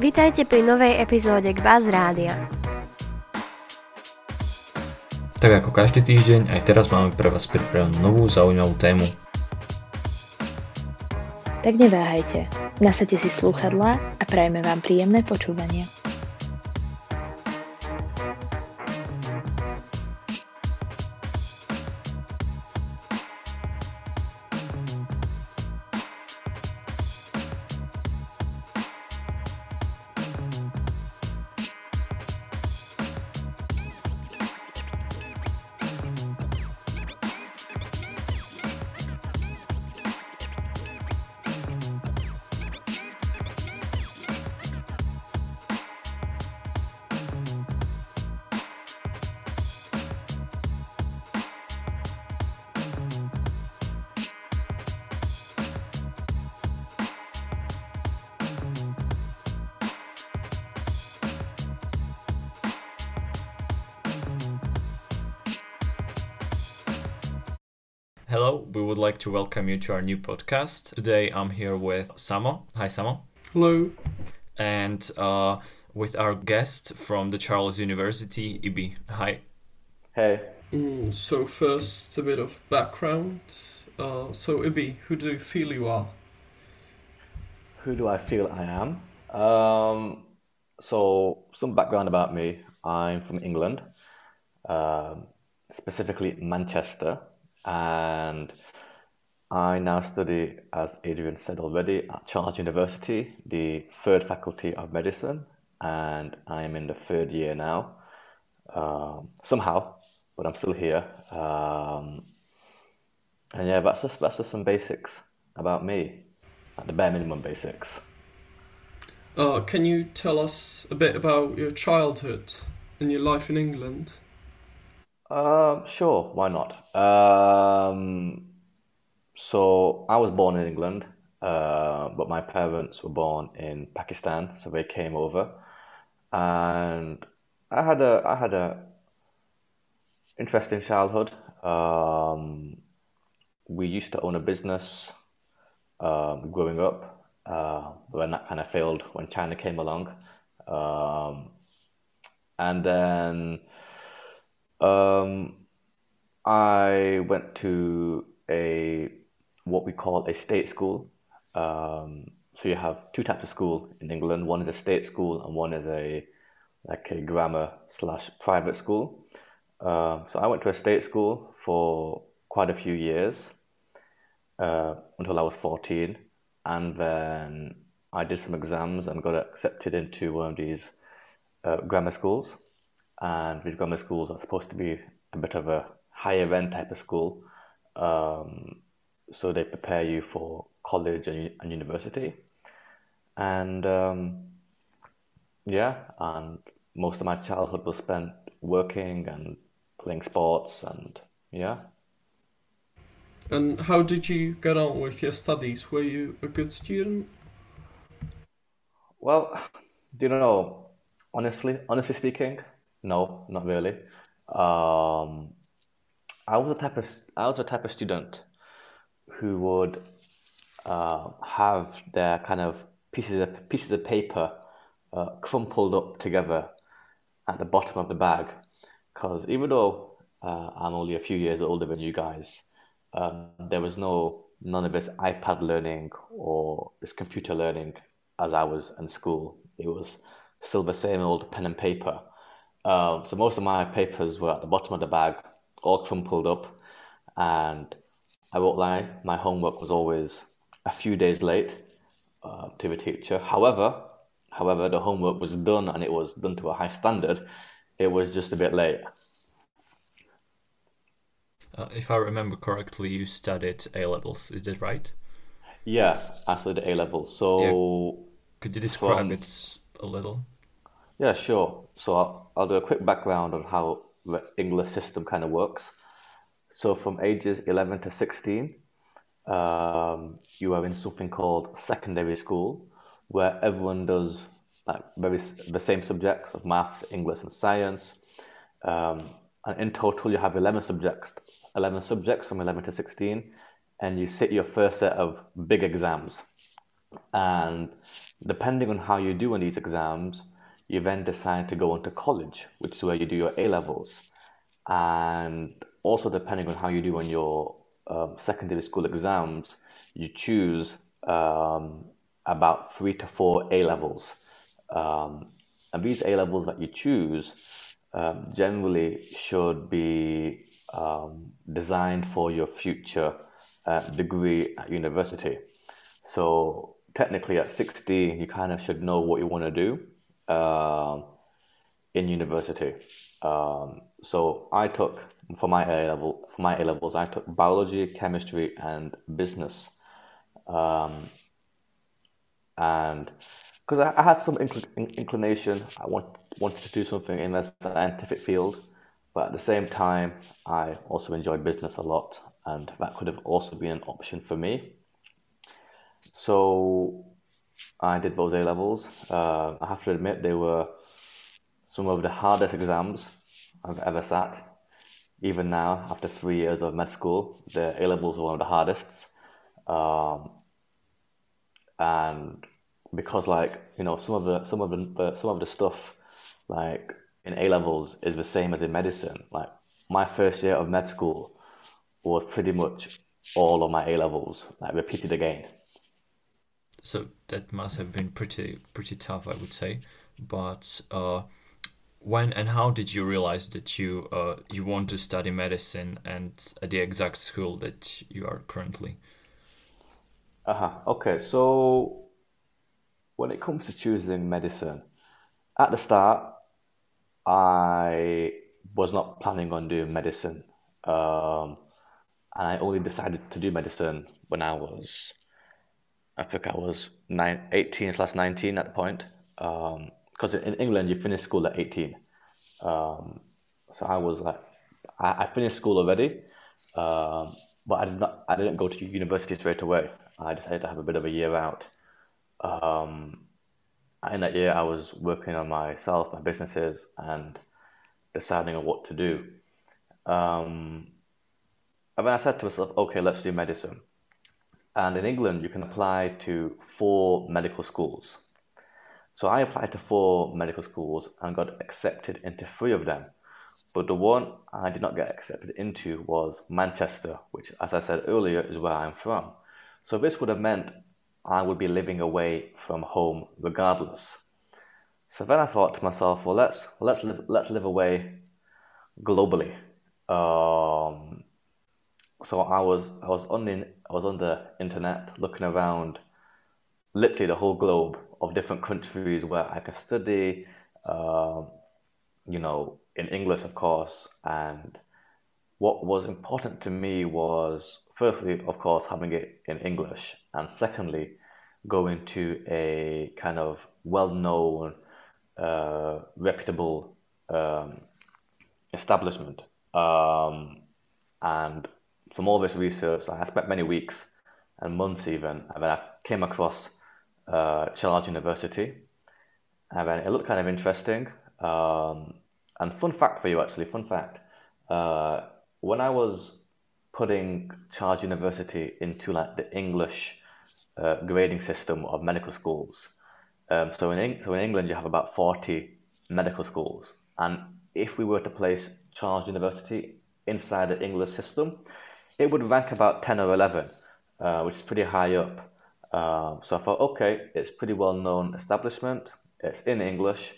Vitajte pri novej epizóde Kvaz rádia. Tak ako každý týždeň, aj teraz máme pre vás pripravenú novú zaujímavú tému. Tak neváhajte, nasadte si slúchadlá a prajme vám príjemné počúvanie. Hello, we would like to welcome you to our new podcast. Today I'm here with Samo. Hi, Samo. Hello. And with our guest from the Charles University, Ibi. Hi. Hey. So first, a bit of background. So Ibi, who do you feel you are? Who do I feel I am? So some background about me. I'm from England, specifically Manchester. And I now study, as Adrian said already, at Charles University, the third faculty of medicine, and I'm in the third year now, somehow, but I'm still here. And yeah, that's just some basics about me, at the bare minimum basics. Can you tell us a bit about your childhood and your life in England? Sure, why not? So I was born in England, but my parents were born in Pakistan, so they came over, and I had a interesting childhood. We used to own a business growing up, when that kind of failed when China came along, and then. I went to what we call a state school. So you have two types of school in England. One is a state school and one is a grammar/private school. So I went to a state school for quite a few years, until I was 14. And then I did some exams and got accepted into one of these grammar schools. And these grammar schools are supposed to be a bit of a higher end type of school. So they prepare you for college and university. And and most of my childhood was spent working and playing sports and yeah. And how did you get on with your studies? Were you a good student? Well, do you know, honestly speaking, no, not really. I was the type of student who would have their kind of pieces of paper crumpled up together at the bottom of the bag, because even though I'm only a few years older than you guys, there was none of this iPad learning or this computer learning as I was in school. It was still the same old pen and paper. So most of my papers were at the bottom of the bag, all crumpled up, and I won't lie, my homework was always a few days late to the teacher. However, the homework was done, and it was done to a high standard. It was just a bit late. If I remember correctly, you studied A-levels, is that right? Yeah, I studied A-levels. So yeah. Could you describe it a little? Yeah, sure. So I'll do a quick background on how the English system kind of works. So from ages 11 to 16, you are in something called secondary school, where everyone does the same subjects of maths, English, and science. And in total, you have 11 subjects from 11 to 16, and you sit your first set of big exams. And depending on how you do on these exams, you then decide to go on to college, which is where you do your A-levels. And also depending on how you do on your secondary school exams, you choose about 3 to 4 A-levels. And these A-levels that you choose generally should be designed for your future degree at university. So technically at 60, you kind of should know what you want to do in university. So I took, for my A-levels, I took biology, chemistry, and business. And because I had some inclination, I wanted to do something in the scientific field, but at the same time, I also enjoyed business a lot, and that could have also been an option for me. So I did those A-levels. I have to admit, they were some of the hardest exams I've ever sat. Even now, after 3 years of med school, the A-levels were one of the hardest. And because, like, you know, some of the stuff, like, in A-levels is the same as in medicine. Like, my first year of med school was pretty much all of my A-levels, like, repeated again. So that must have been pretty tough, I would say. But when and how did you realize that you want to study medicine and at the exact school that you are currently? Okay, so when it comes to choosing medicine, at the start, I was not planning on doing medicine. And I only decided to do medicine when I think I was 18/19 at the point. Because in England, you finish school at 18. So I was like, I finished school already, but I didn't go to university straight away. I decided to have a bit of a year out. In that year, I was working on myself, my businesses, and deciding on what to do. And then I said to myself, okay, let's do medicine. And in England, you can apply to 4 medical schools. So I applied to 4 medical schools and got accepted into 3 of them. But the one I did not get accepted into was Manchester, which, as I said earlier, is where I'm from. So this would have meant I would be living away from home regardless. So then I thought to myself, well, let's live away globally. So I was on the internet looking around literally the whole globe of different countries where I could study, in English, of course. And what was important to me was, firstly, of course, having it in English, and secondly, going to a kind of well-known, reputable establishment. And from all this research, I spent many weeks and months even, and then I came across Charles University, and then it looked kind of interesting. And fun fact for you, actually, when I was putting Charles University into, like, the English grading system of medical schools, so in England you have about 40 medical schools, and if we were to place Charles University inside the English system, it would rank about 10 or 11, which is pretty high up. So I thought, okay, it's pretty well-known establishment, it's in English,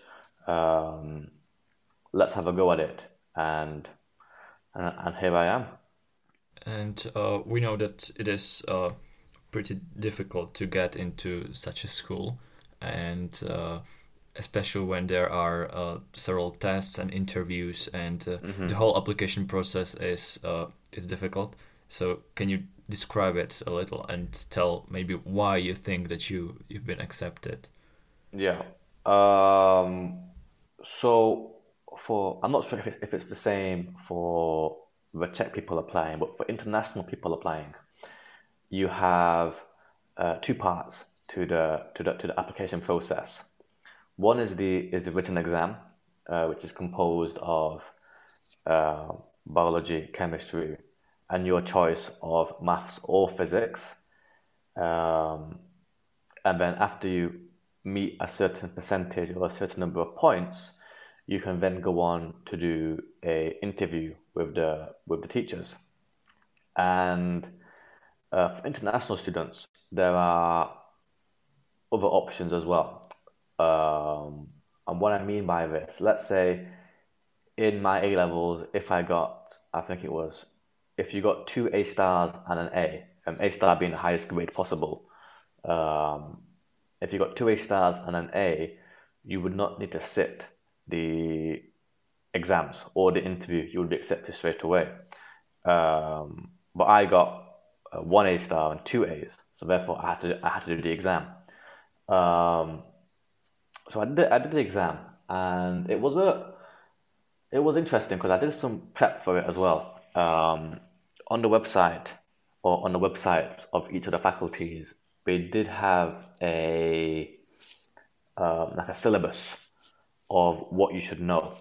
let's have a go at it, and here I am. And we know that it is pretty difficult to get into such a school, and especially when there are several tests and interviews, and the whole application process is difficult. So can you describe it a little and tell maybe why you think that you've been accepted? Yeah. So I'm not sure if it's the same for the Czech people applying, but for international people applying, you have 2 parts to the application process. One is the written exam, which is composed of biology, chemistry, and your choice of maths or physics. and then after you meet a certain percentage or a certain number of points, you can then go on to do a interview with the teachers. And for international students, there are other options as well. And what I mean by this, let's say in my A levels, if I got, I think it was, if you got 2 A stars and an A, and A star being the highest grade possible, if you got 2 A stars and an A, you would not need to sit the exams or the interview. You would be accepted straight away. But I got 1 A star and 2 A's, so therefore I had to do the exam. So I did the exam, and it was interesting because I did some prep for it as well. On the website, or on the websites of each of the faculties, they did have a like a syllabus of what you should know.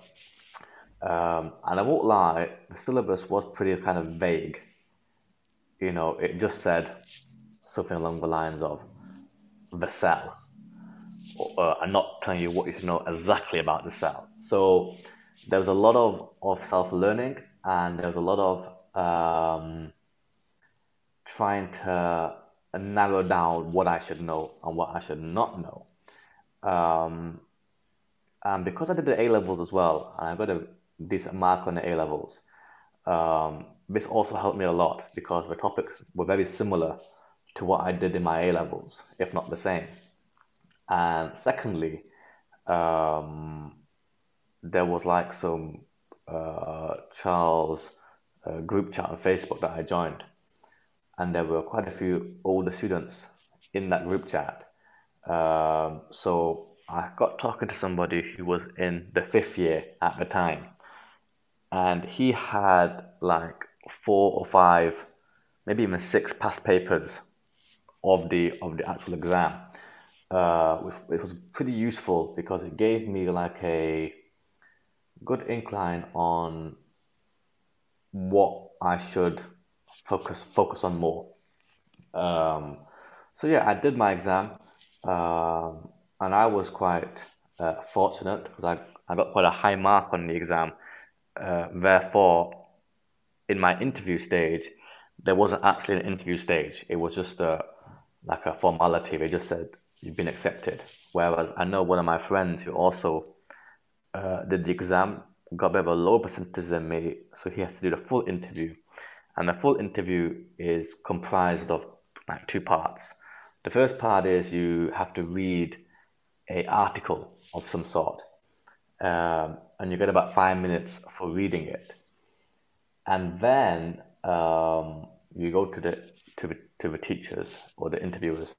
And I won't lie, the syllabus was pretty kind of vague. You know, it just said something along the lines of the cell, and not telling you what you should know exactly about the cell. So there was a lot of self-learning, and there was a lot of trying to narrow down what I should know and what I should not know. And because I did the A-levels as well, and I got a decent mark on the A-levels, this also helped me a lot because the topics were very similar to what I did in my A-levels, if not the same. And secondly, there was like some Charles group chat on Facebook that I joined, and there were quite a few older students in that group chat. So I got talking to somebody who was in the 5th year at the time, and he had like 4 or 5, maybe even 6 past papers of the actual exam, which was pretty useful because it gave me like a good incline on what I should focus on more. So yeah, I did my exam, and I was quite fortunate because I got quite a high mark on the exam. Therefore, in my interview stage, there wasn't actually an interview stage. It was just like a formality. They just said, you've been accepted. Whereas I know one of my friends who also did the exam got a bit of a lower percentage than me, so he had to do the full interview. And the full interview is comprised of like 2 parts. The first part is you have to read an article of some sort, and you get about 5 minutes for reading it. And then you go to the teachers or the interviewers,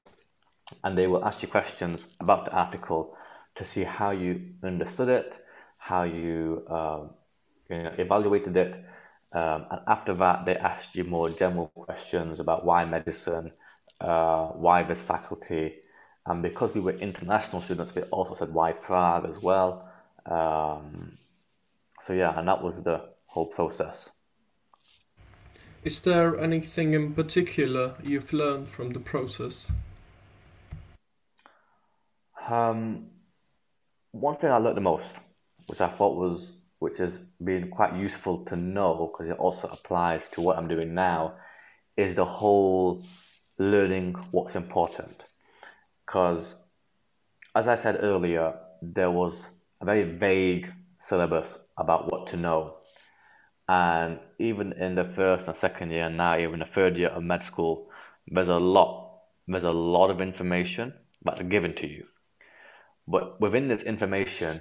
and they will ask you questions about the article to see how you understood it, how you, evaluated it. And after that, they asked you more general questions about why medicine, why this faculty. And because we were international students, they also said why Prague as well. So yeah, and that was the whole process. Is there anything in particular you've learned from the process? One thing I learned the most, which has been quite useful to know because it also applies to what I'm doing now, is the whole learning what's important. Because, as I said earlier, there was a very vague syllabus about what to know. And even in the 1st and 2nd year, and now even the 3rd year of med school, there's a lot of information that's given to you. But within this information,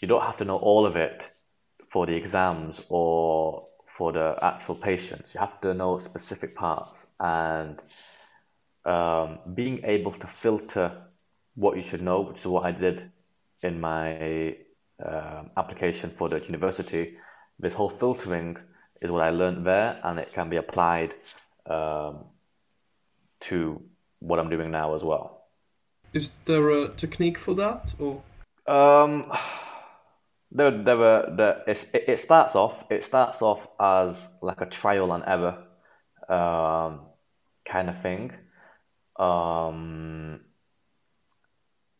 you don't have to know all of it for the exams or for the actual patients. You have to know specific parts, and being able to filter what you should know, which is what I did in my application for the university. This whole filtering is what I learned there, and it can be applied to what I'm doing now as well. Is there a technique for that, or? It starts off as like a trial and error kind of thing, And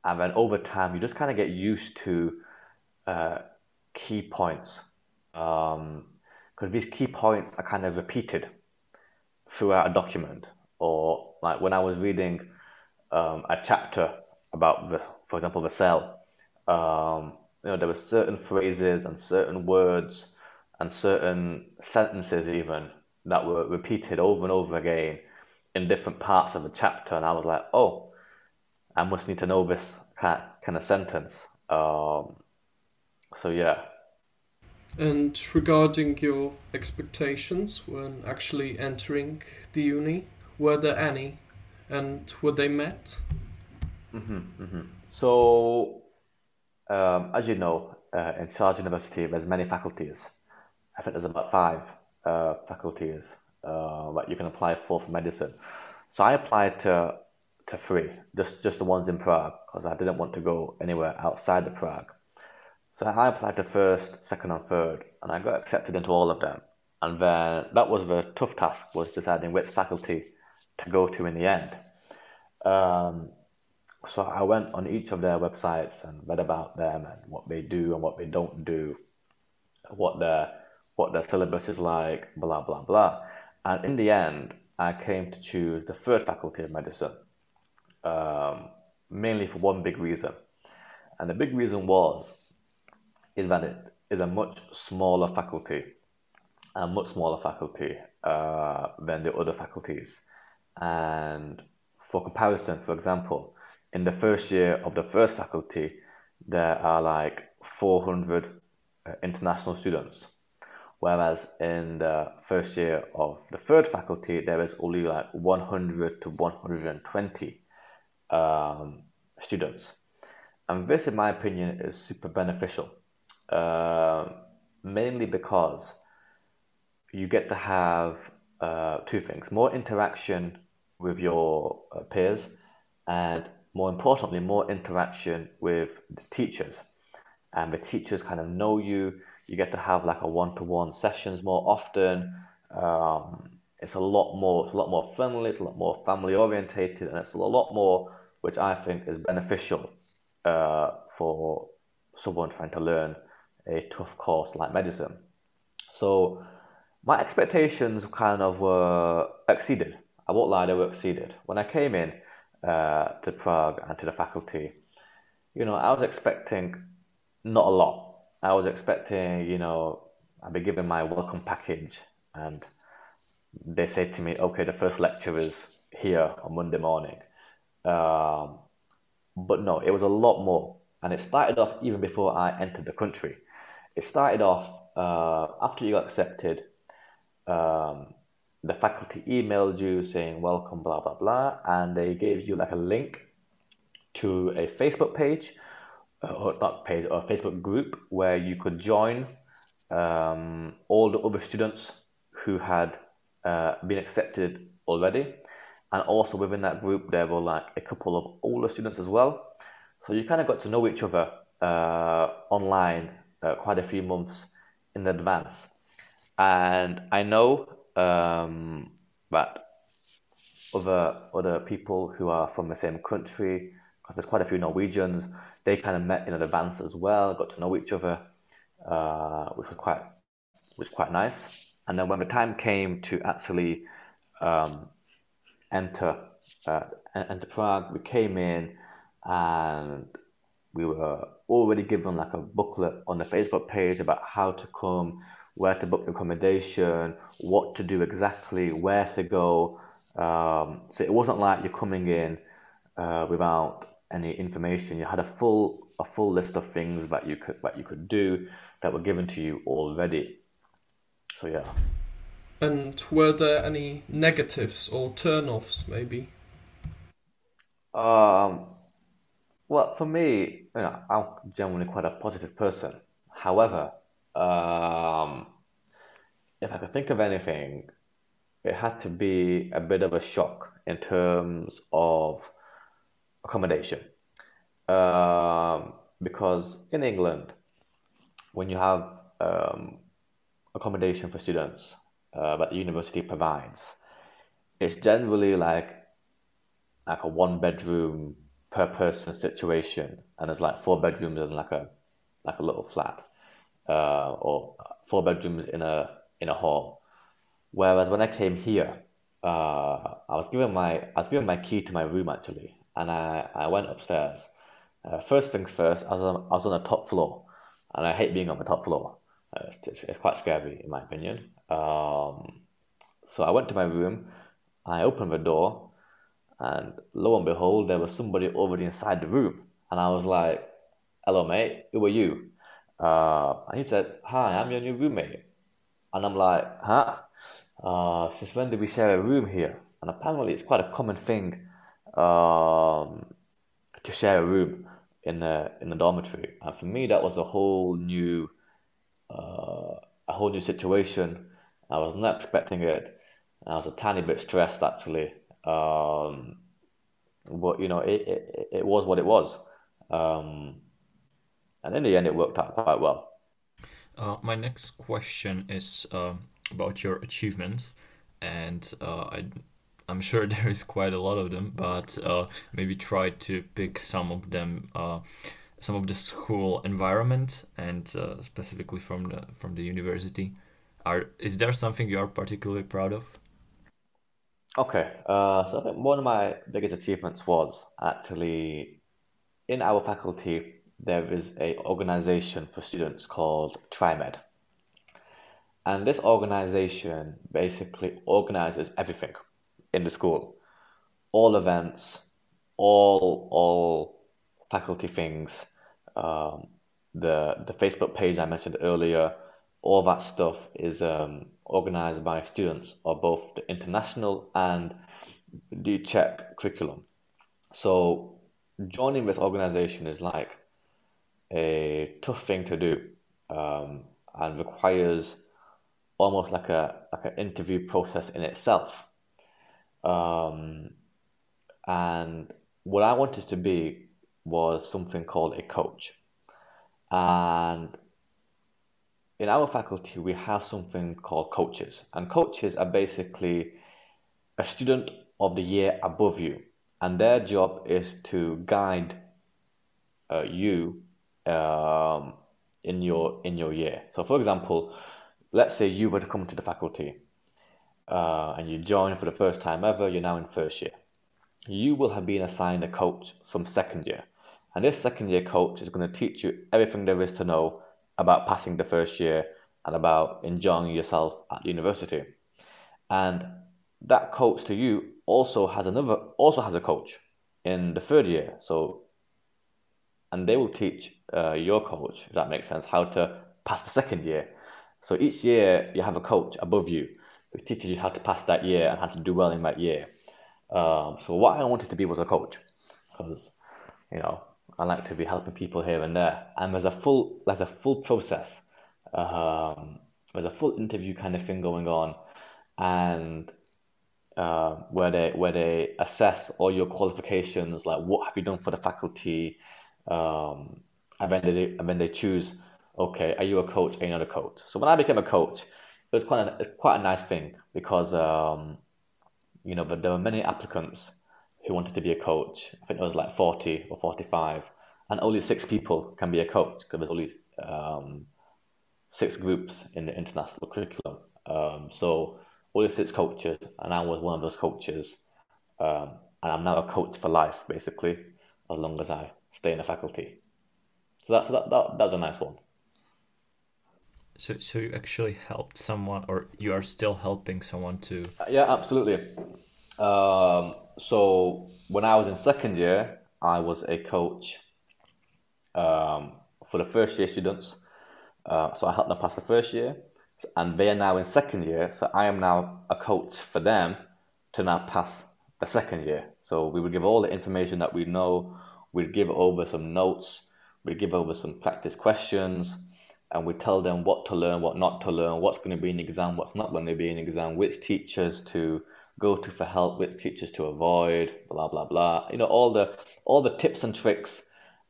then over time, you just kind of get used to key points, because these key points are kind of repeated throughout a document. Or like when I was reading a chapter about, for example, the cell, you know, there were certain phrases and certain words and certain sentences even that were repeated over and over again in different parts of the chapter, and I was like, oh, I must need to know this kind of sentence. So yeah. And regarding your expectations when actually entering the uni, were there any, and were they met? So, as you know, in Charles University, there's many faculties. I think there's about 5 faculties that you can apply for medicine. So I applied to 3, just the ones in Prague, because I didn't want to go anywhere outside of Prague. So I applied to 1st, 2nd and 3rd, and I got accepted into all of them. And then that was the tough task, was deciding which faculty to go to in the end. So I went on each of their websites and read about them and what they do and what they don't do, what their syllabus is like, blah, blah, blah. And in the end, I came to choose the 3rd faculty of medicine, mainly for one big reason. And the big reason is that it is a much smaller faculty, than the other faculties. And for comparison, for example, in the first year of the 1st faculty, there are like 400 international students, whereas in the first year of the 3rd faculty, there is only like 100 to 120 students. And this, in my opinion, is super beneficial, mainly because you get to have 2 things: more interaction with your peers, and more importantly, more interaction with the teachers. And the teachers kind of know you. You get to have like a one-to-one sessions more often. It's a lot more friendly. It's a lot more family orientated, and it's a lot more, which I think is beneficial for someone trying to learn a tough course like medicine. So my expectations kind of were exceeded. I won't lie, they were exceeded. When I came in to Prague and to the faculty, you know, I was expecting not a lot. I was expecting, you know, I'd be given my welcome package, and they say to me, okay, the first lecture is here on Monday morning. But no, it was a lot more. And it started off even before I entered the country. It started off after you got accepted, the faculty emailed you saying, welcome, blah, blah, blah. And they gave you like a link to a Facebook page, or a Facebook group where you could join all the other students who had been accepted already. And also within that group, there were like a couple of older students as well. So you kind of got to know each other online quite a few months in advance. And I know that other people who are from the same country, because there's quite a few Norwegians, they kind of met in advance as well, got to know each other, which was quite nice. And then when the time came to actually enter Prague, we came in and we were already given like a booklet on the Facebook page about how to come, where to book accommodation, what to do exactly, where to go. So it wasn't like you're coming in without any information. You had a full list of things that you could do that were given to you already. So yeah. And were there any negatives or turn-offs, maybe? Well, for me, you know, I'm generally quite a positive person. However, if I could think of anything, it had to be a bit of a shock in terms of accommodation. Because in England, when you have accommodation for students that the university provides, it's generally like like a one bedroom per person situation, and there's like four bedrooms in like a little flat, or four bedrooms in a home. Whereas when I came here, I was given my key to my room actually, and I went upstairs. First things first, I was on the top floor, and I hate being on the top floor. It's quite scary in my opinion. So I went to my room, I opened the door, and lo and behold, there was somebody already inside the room. And I was like, "Hello, mate, who are you?" And he said, "Hi, I'm your new roommate." And I'm like, "Huh? Since when do we share a room here?" And apparently it's quite a common thing to share a room in the dormitory. And for me, that was a whole new situation. I was not expecting it. I was a tiny bit stressed actually, but you know, it was what it was, and in the end it worked out quite well. My next question is about your achievements, and I'm sure there is quite a lot of them, but maybe try to pick some of them, some of the school environment, and specifically from the university. Is there something you are particularly proud of? Okay, so I think one of my biggest achievements was actually in our faculty there is an organization for students called TriMed, and this organization basically organizes everything in the school, all events, all faculty things, the Facebook page I mentioned earlier. All that stuff is organized by students of both the international and the Czech curriculum. So joining this organization is like a tough thing to do, and requires almost like an interview process in itself. And what I wanted to be was something called a coach. And in our faculty, we have something called coaches, and coaches are basically a student of the year above you, and their job is to guide you in your year. So, for example, let's say you were to come to the faculty and you join for the first time ever. You're now in first year. You will have been assigned a coach from second year, and this second year coach is going to teach you everything there is to know about passing the first year and about enjoying yourself at university. And that coach to you also has a coach in the third year. So, and they will teach your coach, if that makes sense, how to pass the second year. So each year you have a coach above you who teaches you how to pass that year and how to do well in that year. So what I wanted to be was a coach, because, you know, I like to be helping people here and there, and there's a full process, there's a full interview kind of thing going on, and where they assess all your qualifications, like what have you done for the faculty, and then they choose, okay, are you a coach? Are you not a coach? So when I became a coach, it was quite a nice thing, because you know, but there were many applicants who wanted to be a coach. I think it was like 40 or 45, and only 6 people can be a coach, because there's only 6 groups in the international curriculum. So only 6 coaches, and I was one of those coaches, and I'm now a coach for life, basically, as long as I stay in the faculty. So that was a nice one. So you actually helped someone, or you are still helping someone to... Yeah, absolutely. So when I was in second year, I was a coach for the first year students. So I helped them pass the first year, and they are now in second year. So I am now a coach for them to now pass the second year. So we would give all the information that we know. We'd give over some notes. We'd give over some practice questions, and we tell them what to learn, what not to learn, what's going to be in exam, what's not going to be in exam, which teachers to go to for help, with teachers to avoid, blah blah blah. You know, all the tips and tricks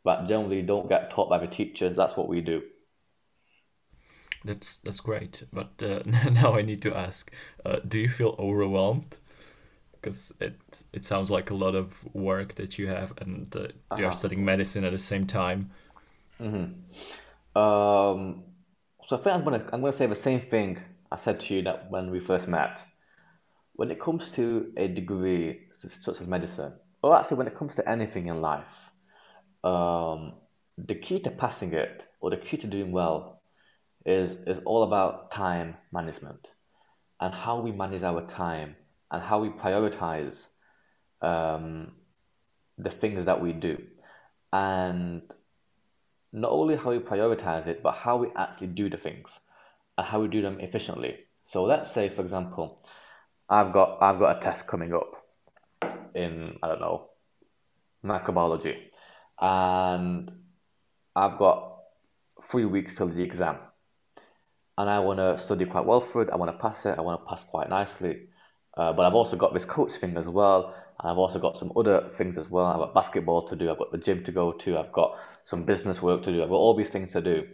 that generally don't get taught by the teachers. That's what we do. That's great. But now I need to ask: do you feel overwhelmed? because it sounds like a lot of work that you have, and you are studying medicine at the same time. Mm-hmm. So I think I'm gonna say the same thing I said to you that when we first met. When it comes to a degree such as medicine, or actually when it comes to anything in life, the key to passing it, or the key to doing well, is all about time management, and how we manage our time, and how we prioritize the things that we do, and not only how we prioritize it, but how we actually do the things, and how we do them efficiently. So let's say, for example, I've got a test coming up in, I don't know, microbiology, and I've got 3 weeks till the exam, and I want to study quite well for it. I want to pass it. I want to pass quite nicely. But I've also got this coach thing as well, and I've also got some other things as well. I've got basketball to do, I've got the gym to go to, I've got some business work to do, I've got all these things to do.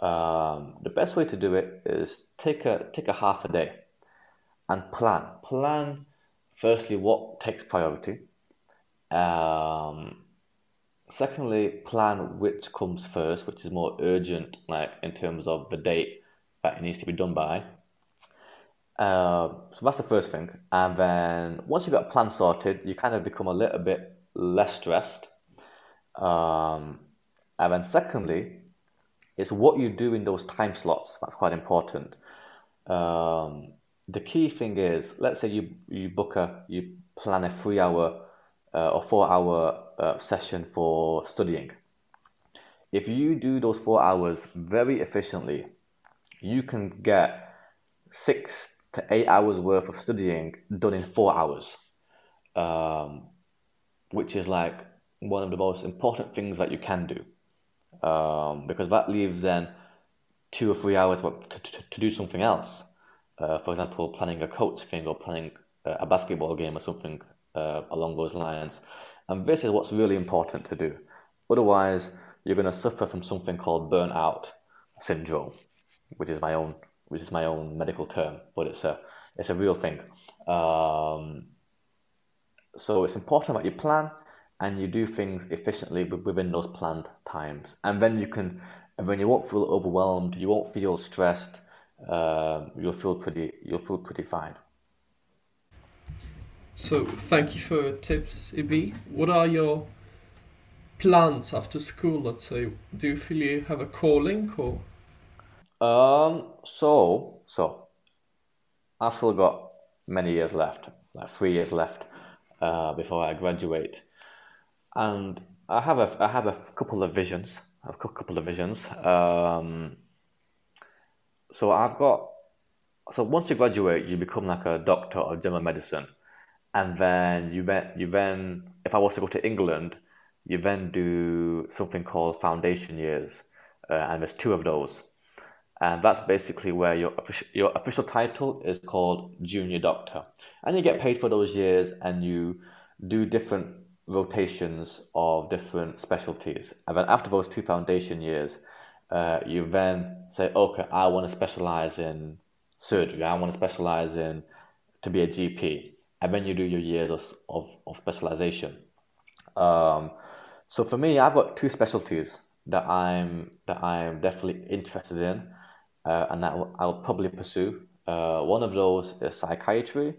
The best way to do it is take a half a day and plan firstly what takes priority, secondly plan which comes first, which is more urgent, like in terms of the date that it needs to be done by. So that's the first thing. And then once you've got a plan sorted, you kind of become a little bit less stressed. And then secondly, it's what you do in those time slots. That's quite important. The key thing is, let's say you plan a 3 hour or 4 hour session for studying. If you do those 4 hours very efficiently, you can get 6 to 8 hours worth of studying done in 4 hours, which is like one of the most important things that you can do, because that leaves then 2 or 3 hours to do something else, for example planning a coach thing or planning a basketball game or something along those lines. And this is what's really important to do, otherwise you're going to suffer from something called burnout syndrome, which is my own medical term, but it's a real thing. So it's important that you plan and you do things efficiently within those planned times, and then you won't feel overwhelmed, you won't feel stressed. You'll feel pretty fine. So thank you for your tips, Ibi. What are your plans after school? Let's say, do you feel you have a calling or? So I've still got many years left, like 3 years left, before I graduate, and I have a couple of visions. So once you graduate, you become like a doctor of general medicine, and then you then if I was to go to England, you then do something called foundation years, and there's 2 of those. And that's basically where your official title is called junior doctor, and you get paid for those years, and you do different rotations of different specialties. And then after those 2 foundation years, you then say, okay, I want to specialize in surgery. I want to specialize in to be a GP, and then you do your years of specialization. So for me, I've got 2 specialties that I'm definitely interested in. And that I'll probably pursue. One of those is psychiatry,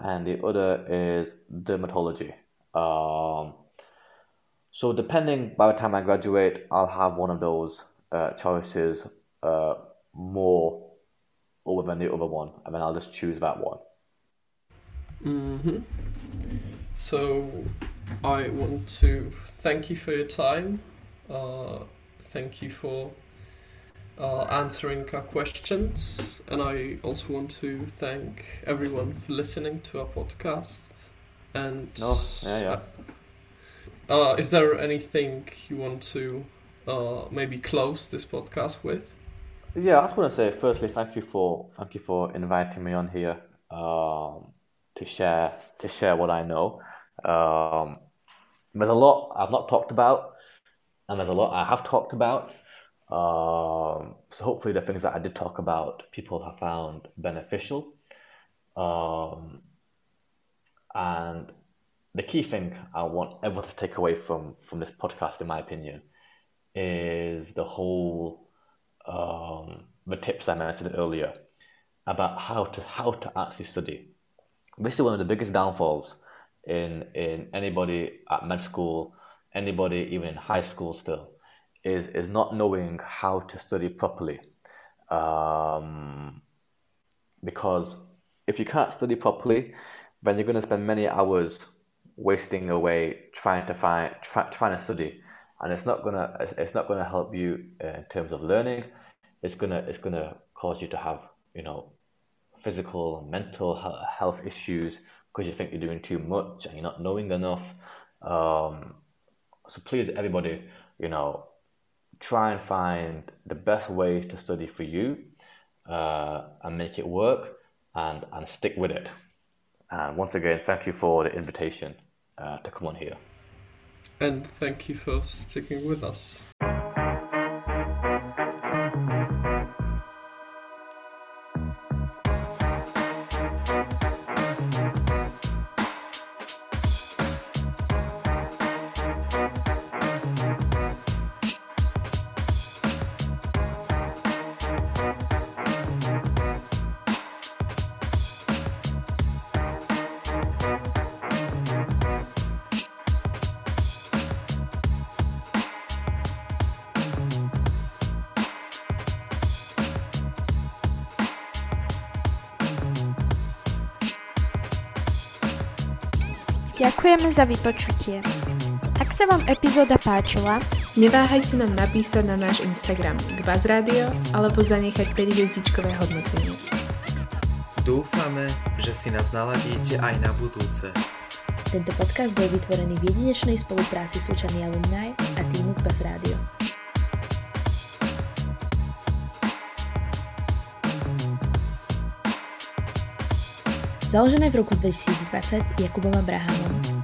and the other is dermatology. So depending, by the time I graduate, I'll have one of those choices more over than the other one, and then I'll just choose that one. Mm-hmm. So I want to thank you for your time. Thank you for answering our questions, and I also want to thank everyone for listening to our podcast. And is there anything you want to maybe close this podcast with? Yeah, I just want to say firstly thank you for inviting me on here to share what I know. There's a lot I've not talked about, and there's a lot I have talked about. So hopefully the things that I did talk about people have found beneficial. And the key thing I want everyone to take away from this podcast, in my opinion, is the whole the tips I mentioned earlier about how to actually study. This is one of the biggest downfalls in anybody at med school, anybody even in high school still, is not knowing how to study properly. Because if you can't study properly, then you're going to spend many hours wasting away trying to study, and it's not gonna help you in terms of learning. It's gonna cause you to have, physical and mental health issues because you think you're doing too much and you're not knowing enough. So please, everybody, try and find the best way to study for you, and make it work and stick with it. And once again, thank you for the invitation to come on here. And thank you for sticking with us. Ďakujeme za vypočutie. Ak sa vám epizóda páčila, neváhajte nám napísať na náš Instagram Kvaz rádio alebo zanechať 5-hviezdičkové hodnotenie. Dúfame, že si nás naladíte aj na budúce. Tento podcast bol vytvorený v jedinečnej spolupráci s Učami Alumni a týmu Kvaz rádio. Založené v roku 2020 Jakubom Abrahamom.